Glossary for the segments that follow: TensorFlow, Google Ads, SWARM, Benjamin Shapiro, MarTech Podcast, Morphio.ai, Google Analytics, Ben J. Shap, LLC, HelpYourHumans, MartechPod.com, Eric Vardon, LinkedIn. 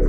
If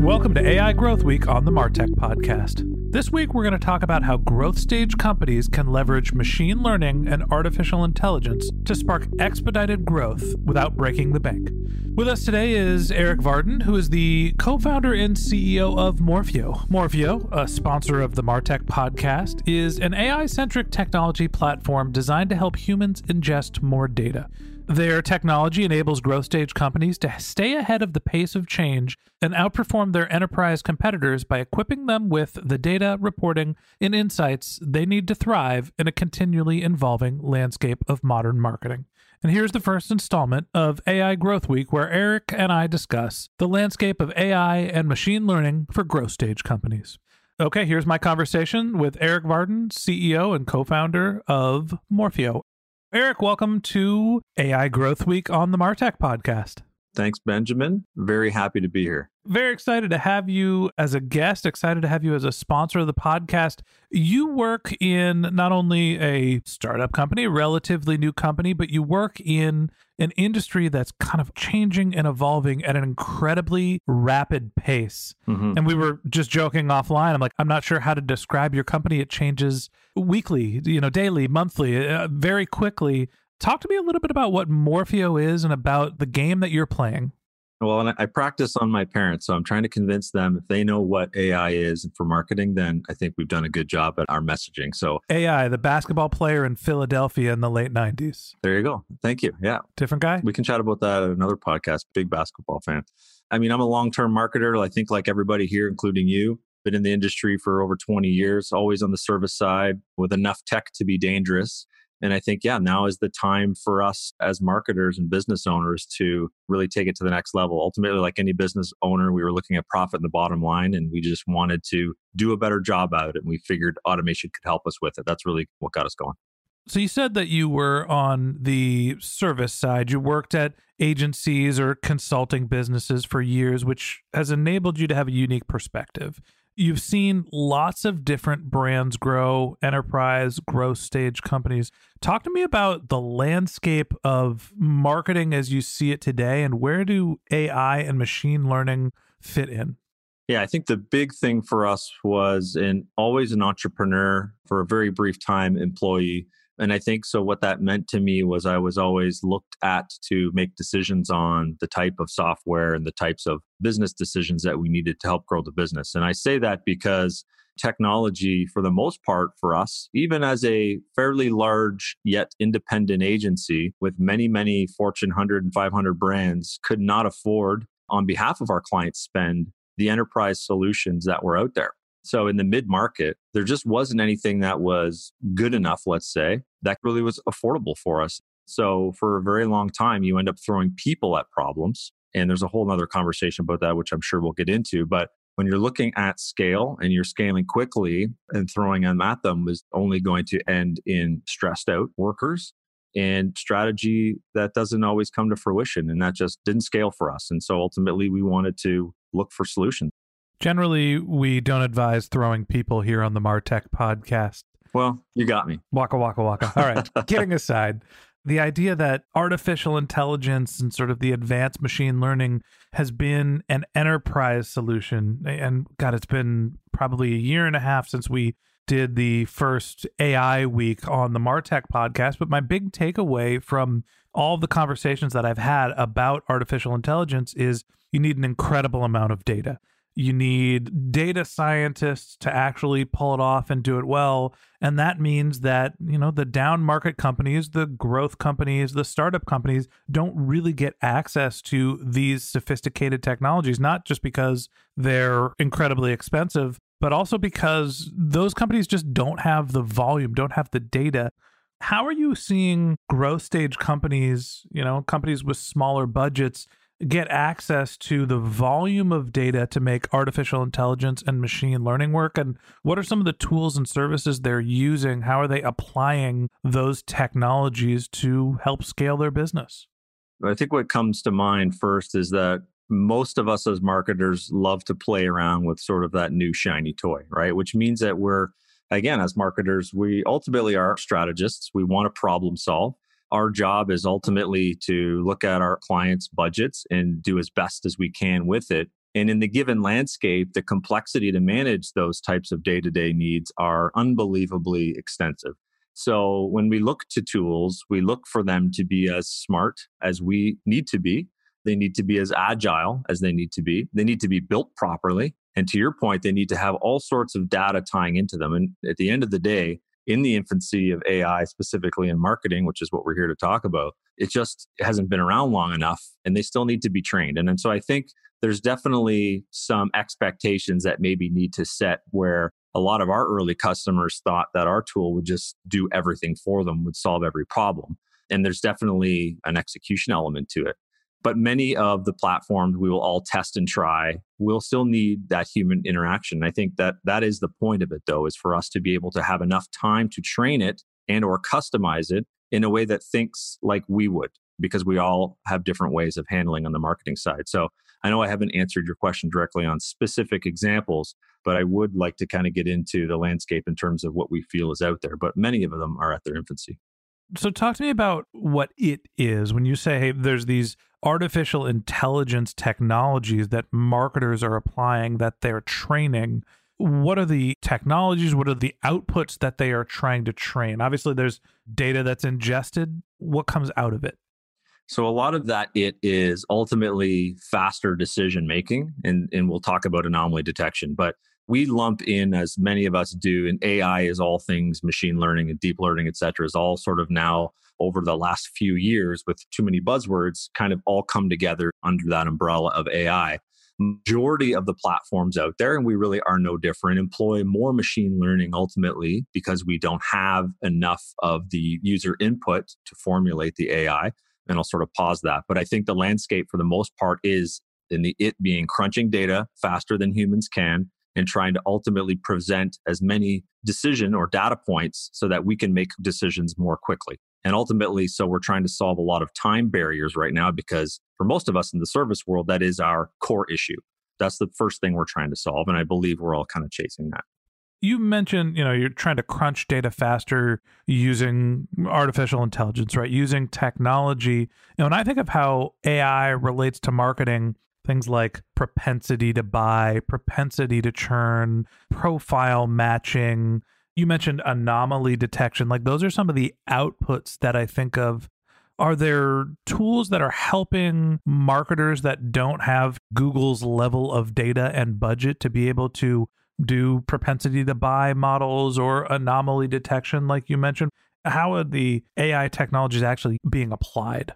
Welcome to AI Growth Week on the MarTech Podcast. This week, we're going to talk about how growth stage companies can leverage machine learning and artificial intelligence to spark expedited growth without breaking the bank. With us today is Eric Vardon, who is the co-founder and CEO of Morphio. Morphio, a sponsor of the MarTech Podcast, is an AI-centric technology platform designed to help humans ingest more data. Their technology enables growth stage companies to stay ahead of the pace of change and outperform their enterprise competitors by equipping them with the data, reporting, and insights they need to thrive in a continually evolving landscape of modern marketing. And here's the first installment of AI Growth Week, where Eric and I discuss the landscape of AI and machine learning for growth stage companies. Okay, here's my conversation with Eric Vardon, CEO and co-founder of Morphio. Eric, welcome to AI Growth Week on the MarTech Podcast. Thanks, Benjamin. Very happy to be here. Very excited to have you as a guest, excited to have you as a sponsor of the podcast. You work in not only a startup company, a relatively new company, but you work in an industry that's kind of changing and evolving at an incredibly rapid pace. Mm-hmm. And we were just joking offline. I'm like, I'm not sure how to describe your company. It changes weekly, daily, monthly, very quickly. Talk to me a little bit about what Morphio is and about the game that you're playing. Well, and I practice on my parents, so I'm trying to convince them if they know what AI is for marketing, then I think we've done a good job at our messaging. So AI, the basketball player in Philadelphia in the late 90s. There you go. Thank you. Yeah. Different guy. We can chat about that at another podcast. Big basketball fan. I mean, I'm a long-term marketer. I think like everybody here, including you, been in the industry for over 20 years, always on the service side with enough tech to be dangerous. And I think, now is the time for us as marketers and business owners to really take it to the next level. Ultimately, like any business owner, we were looking at profit in the bottom line, and we just wanted to do a better job at it. And we figured automation could help us with it. That's really what got us going. So you said that you were on the service side. You worked at agencies or consulting businesses for years, which has enabled you to have a unique perspective. You've seen lots of different brands grow, enterprise, growth stage companies. Talk to me about the landscape of marketing as you see it today, and where do AI and machine learning fit in? Yeah, I think the big thing for us was always an entrepreneur, for a very brief time employee. And I think so what that meant to me was I was always looked at to make decisions on the type of software and the types of business decisions that we needed to help grow the business. And I say that because technology, for the most part for us, even as a fairly large yet independent agency with many, many Fortune 100 and 500 brands, could not afford on behalf of our clients spend the enterprise solutions that were out there. So in the mid-market, there just wasn't anything that was good enough, let's say, that really was affordable for us. So for a very long time, you end up throwing people at problems. And there's a whole other conversation about that, which I'm sure we'll get into. But when you're looking at scale and you're scaling quickly and throwing them at them is only going to end in stressed out workers and strategy that doesn't always come to fruition. And that just didn't scale for us. And so ultimately, we wanted to look for solutions. Generally, we don't advise throwing people here on the MarTech Podcast. Well, you got me. Waka, waka, waka. All right. Kidding aside, the idea that artificial intelligence and sort of the advanced machine learning has been an enterprise solution. And God, it's been probably a year and a half since we did the first AI week on the MarTech podcast. But my big takeaway from all the conversations that I've had about artificial intelligence is you need an incredible amount of data. You need data scientists to actually pull it off and do it well. And that means that, you know, the down market companies, the growth companies, the startup companies don't really get access to these sophisticated technologies, not just because they're incredibly expensive, but also because those companies just don't have the volume, don't have the data. How are you seeing growth stage companies, you know, companies with smaller budgets, get access to the volume of data to make artificial intelligence and machine learning work? And what are some of the tools and services they're using? How are they applying those technologies to help scale their business? I think what comes to mind first is that most of us as marketers love to play around with sort of that new shiny toy, right? Which means that we're, again, as marketers, we ultimately are strategists. We want to problem solve. Our job is ultimately to look at our clients' budgets and do as best as we can with it. And in the given landscape, the complexity to manage those types of day-to-day needs are unbelievably extensive. So when we look to tools, we look for them to be as smart as we need to be. They need to be as agile as they need to be. They need to be built properly. And to your point, they need to have all sorts of data tying into them. And at the end of the day, in the infancy of AI, specifically in marketing, which is what we're here to talk about, it just hasn't been around long enough and they still need to be trained. And so I think there's definitely some expectations that maybe need to set where a lot of our early customers thought that our tool would just do everything for them, would solve every problem. And there's definitely an execution element to it. But many of the platforms we will all test and try, we'll still need that human interaction. I think that is the point of it, though, is for us to be able to have enough time to train it and or customize it in a way that thinks like we would, because we all have different ways of handling on the marketing side. So I know I haven't answered your question directly on specific examples, but I would like to kind of get into the landscape in terms of what we feel is out there. But many of them are at their infancy. So talk to me about what it is. When you say, hey, there's these artificial intelligence technologies that marketers are applying, that they're training, what are the technologies? What are the outputs that they are trying to train? Obviously, there's data that's ingested. What comes out of it? So a lot of that, it is ultimately faster decision-making, and we'll talk about anomaly detection. But we lump in, as many of us do, and AI is all things machine learning and deep learning, et cetera, is all sort of now over the last few years with too many buzzwords kind of all come together under that umbrella of AI. Majority of the platforms out there, and we really are no different, employ more machine learning ultimately because we don't have enough of the user input to formulate the AI. And I'll sort of pause that. But I think the landscape for the most part is in the it being crunching data faster than humans can, and trying to ultimately present as many decision or data points so that we can make decisions more quickly. And ultimately, so we're trying to solve a lot of time barriers right now, because for most of us in the service world, that is our core issue. That's the first thing we're trying to solve. And I believe we're all kind of chasing that. You mentioned, you know, you're trying to crunch data faster using artificial intelligence, right? Using technology. You know, and I think of how AI relates to marketing. Things like propensity to buy, propensity to churn, profile matching. You mentioned anomaly detection. Like, those are some of the outputs that I think of. Are there tools that are helping marketers that don't have Google's level of data and budget to be able to do propensity to buy models or anomaly detection, like you mentioned? How are the AI technologies actually being applied?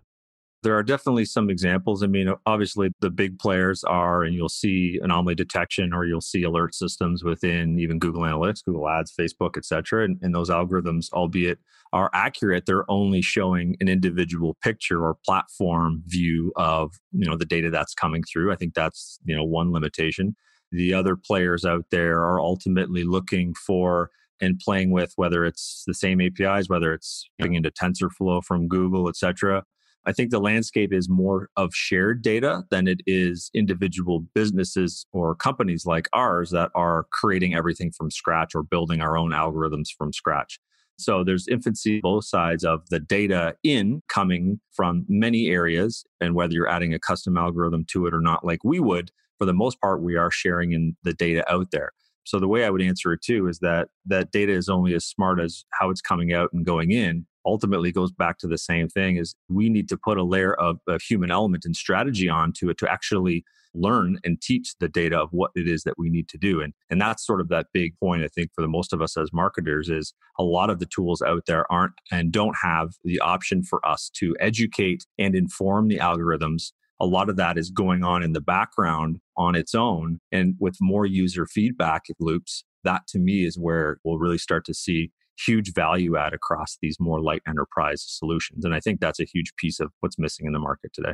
There are definitely some examples. I mean, obviously the big players are, and you'll see anomaly detection or you'll see alert systems within even Google Analytics, Google Ads, Facebook, et cetera. And those algorithms, albeit are accurate, they're only showing an individual picture or platform view of, you know, the data that's coming through. I think that's, you know, one limitation. The other players out there are ultimately looking for and playing with whether it's the same APIs, whether it's getting into TensorFlow from Google, et cetera. I think the landscape is more of shared data than it is individual businesses or companies like ours that are creating everything from scratch or building our own algorithms from scratch. So there's infancy both sides of the data in coming from many areas, and whether you're adding a custom algorithm to it or not, like we would, for the most part, we are sharing in the data out there. So the way I would answer it too is that data is only as smart as how it's coming out and going in. Ultimately goes back to the same thing, is we need to put a layer of human element and strategy onto it to actually learn and teach the data of what it is that we need to do. And that's sort of that big point, I think, for the most of us as marketers, is a lot of the tools out there aren't and don't have the option for us to educate and inform the algorithms. A lot of that is going on in the background on its own. And with more user feedback loops, that to me is where we'll really start to see huge value add across these more light enterprise solutions. And I think that's a huge piece of what's missing in the market today.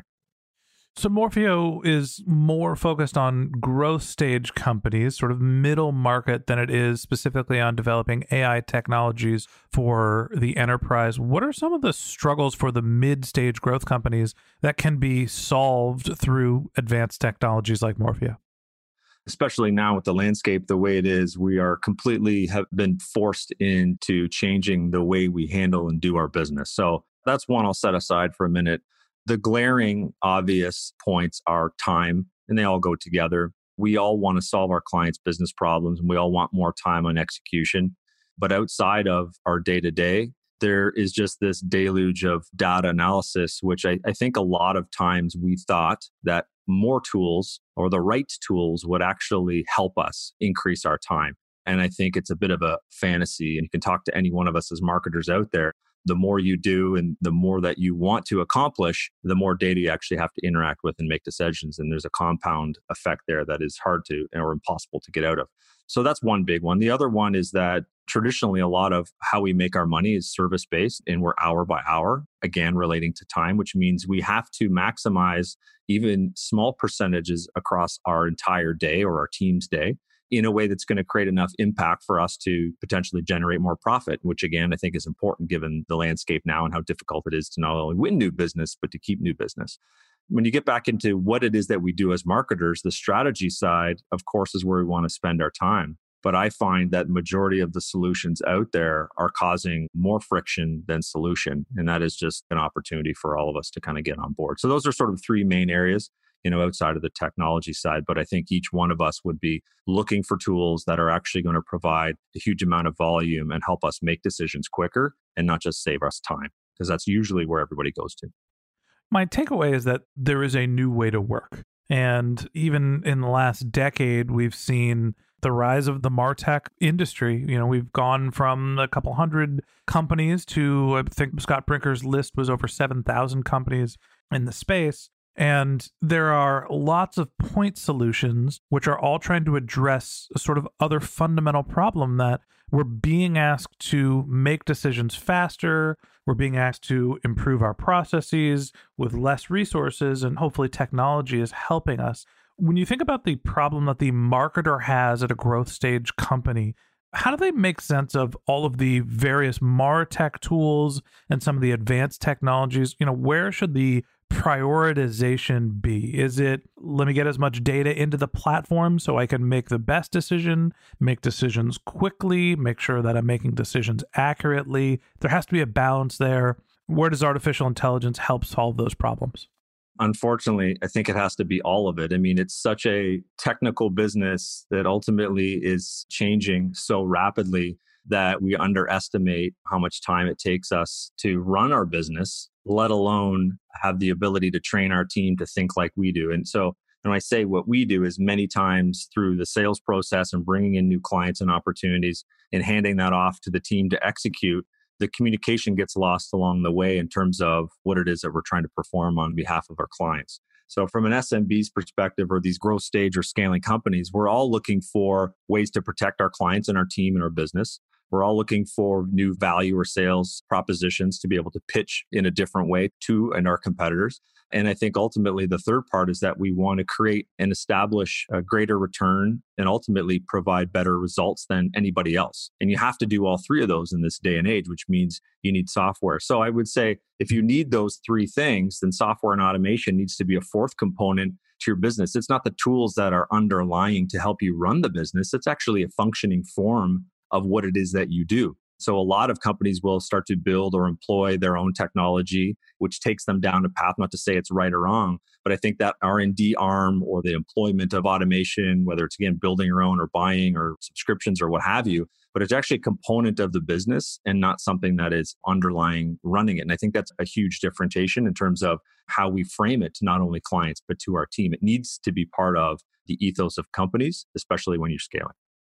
So Morphio is more focused on growth stage companies, sort of middle market, than it is specifically on developing AI technologies for the enterprise. What are some of the struggles for the mid-stage growth companies that can be solved through advanced technologies like Morphio? Especially now with the landscape the way it is, we are completely have been forced into changing the way we handle and do our business. So that's one I'll set aside for a minute. The glaring obvious points are time, and they all go together. We all want to solve our clients' business problems, and we all want more time on execution. But outside of our day-to-day, there is just this deluge of data analysis, which I think a lot of times we thought that more tools or the right tools would actually help us increase our time. And I think it's a bit of a fantasy. And you can talk to any one of us as marketers out there. The more you do and the more that you want to accomplish, the more data you actually have to interact with and make decisions. And there's a compound effect there that is hard to or impossible to get out of. So that's one big one. The other one is that traditionally, a lot of how we make our money is service-based, and we're hour by hour, again, relating to time, which means we have to maximize even small percentages across our entire day or our team's day in a way that's going to create enough impact for us to potentially generate more profit, which again, I think is important given the landscape now and how difficult it is to not only win new business, but to keep new business. When you get back into what it is that we do as marketers, the strategy side, of course, is where we want to spend our time. But I find that majority of the solutions out there are causing more friction than solution. And that is just an opportunity for all of us to kind of get on board. So those are sort of three main areas, outside of the technology side. But I think each one of us would be looking for tools that are actually going to provide a huge amount of volume and help us make decisions quicker and not just save us time, because that's usually where everybody goes to. My takeaway is that there is a new way to work. And even in the last decade, we've seen the rise of the MarTech industry. We've gone from a couple hundred companies to, I think Scott Brinker's list was over 7,000 companies in the space. And there are lots of point solutions, which are all trying to address a sort of other fundamental problem that we're being asked to make decisions faster. We're being asked to improve our processes with less resources, and hopefully technology is helping us. When you think about the problem that the marketer has at a growth stage company, how do they make sense of all of the various MarTech tools and some of the advanced technologies? Where should the prioritization be? Is it, let me get as much data into the platform so I can make the best decision, make decisions quickly, make sure that I'm making decisions accurately? There has to be a balance there. Where does artificial intelligence help solve those problems? Unfortunately, I think it has to be all of it. It's such a technical business that ultimately is changing so rapidly that we underestimate how much time it takes us to run our business, let alone have the ability to train our team to think like we do. And so when I say what we do is many times through the sales process and bringing in new clients and opportunities and handing that off to the team to execute, the communication gets lost along the way in terms of what it is that we're trying to perform on behalf of our clients. So from an SMB's perspective, or these growth stage or scaling companies, we're all looking for ways to protect our clients and our team and our business. We're all looking for new value or sales propositions to be able to pitch in a different way to our competitors. And I think ultimately the third part is that we want to create and establish a greater return and ultimately provide better results than anybody else. And you have to do all three of those in this day and age, which means you need software. So I would say if you need those three things, then software and automation needs to be a fourth component to your business. It's not the tools that are underlying to help you run the business. It's actually a functioning form of what it is that you do. So a lot of companies will start to build or employ their own technology, which takes them down a path, not to say it's right or wrong, but I think that R&D arm or the employment of automation, whether it's, again, building your own or buying or subscriptions or what have you, but it's actually a component of the business and not something that is underlying running it. And I think that's a huge differentiation in terms of how we frame it to not only clients, but to our team. It needs to be part of the ethos of companies, especially when you're scaling.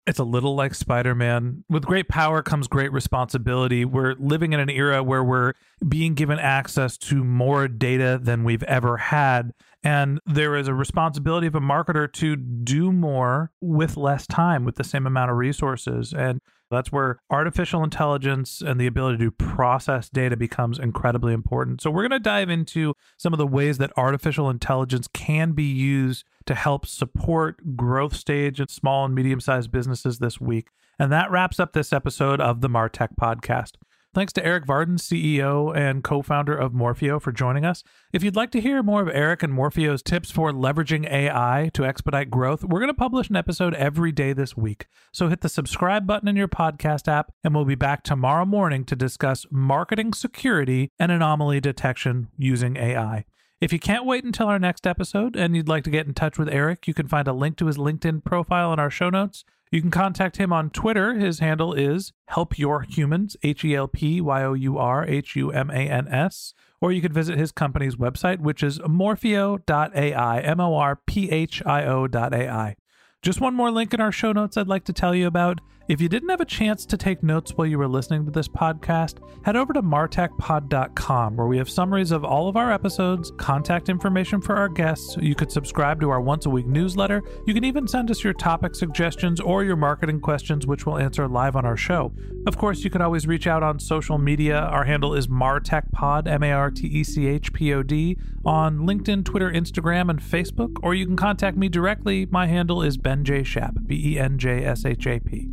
It's a little like Spider-Man. With great power comes great responsibility. We're living in an era where we're being given access to more data than we've ever had. And there is a responsibility of a marketer to do more with less time, with the same amount of resources. And that's where artificial intelligence and the ability to process data becomes incredibly important. So we're going to dive into some of the ways that artificial intelligence can be used to help support growth stage and small and medium-sized businesses this week. And that wraps up this episode of the MarTech Podcast. Thanks to Eric Vardon, CEO and co-founder of Morphio, for joining us. If you'd like to hear more of Eric and Morphio's tips for leveraging AI to expedite growth, we're going to publish an episode every day this week. So hit the subscribe button in your podcast app, and we'll be back tomorrow morning to discuss marketing security and anomaly detection using AI. If you can't wait until our next episode and you'd like to get in touch with Eric, you can find a link to his LinkedIn profile in our show notes. You can contact him on Twitter. His handle is HelpYourHumans, HelpYourHumans. Or you could visit his company's website, which is Morphio.ai, Morphio.ai. Just one more link in our show notes I'd like to tell you about. If you didn't have a chance to take notes while you were listening to this podcast, head over to MartechPod.com, where we have summaries of all of our episodes, contact information for our guests. You could subscribe to our once-a-week newsletter. You can even send us your topic suggestions or your marketing questions, which we'll answer live on our show. Of course, you can always reach out on social media. Our handle is MarTechPod, MartechPod, on LinkedIn, Twitter, Instagram, and Facebook. Or you can contact me directly. My handle is Ben J. Shap, BenJShap.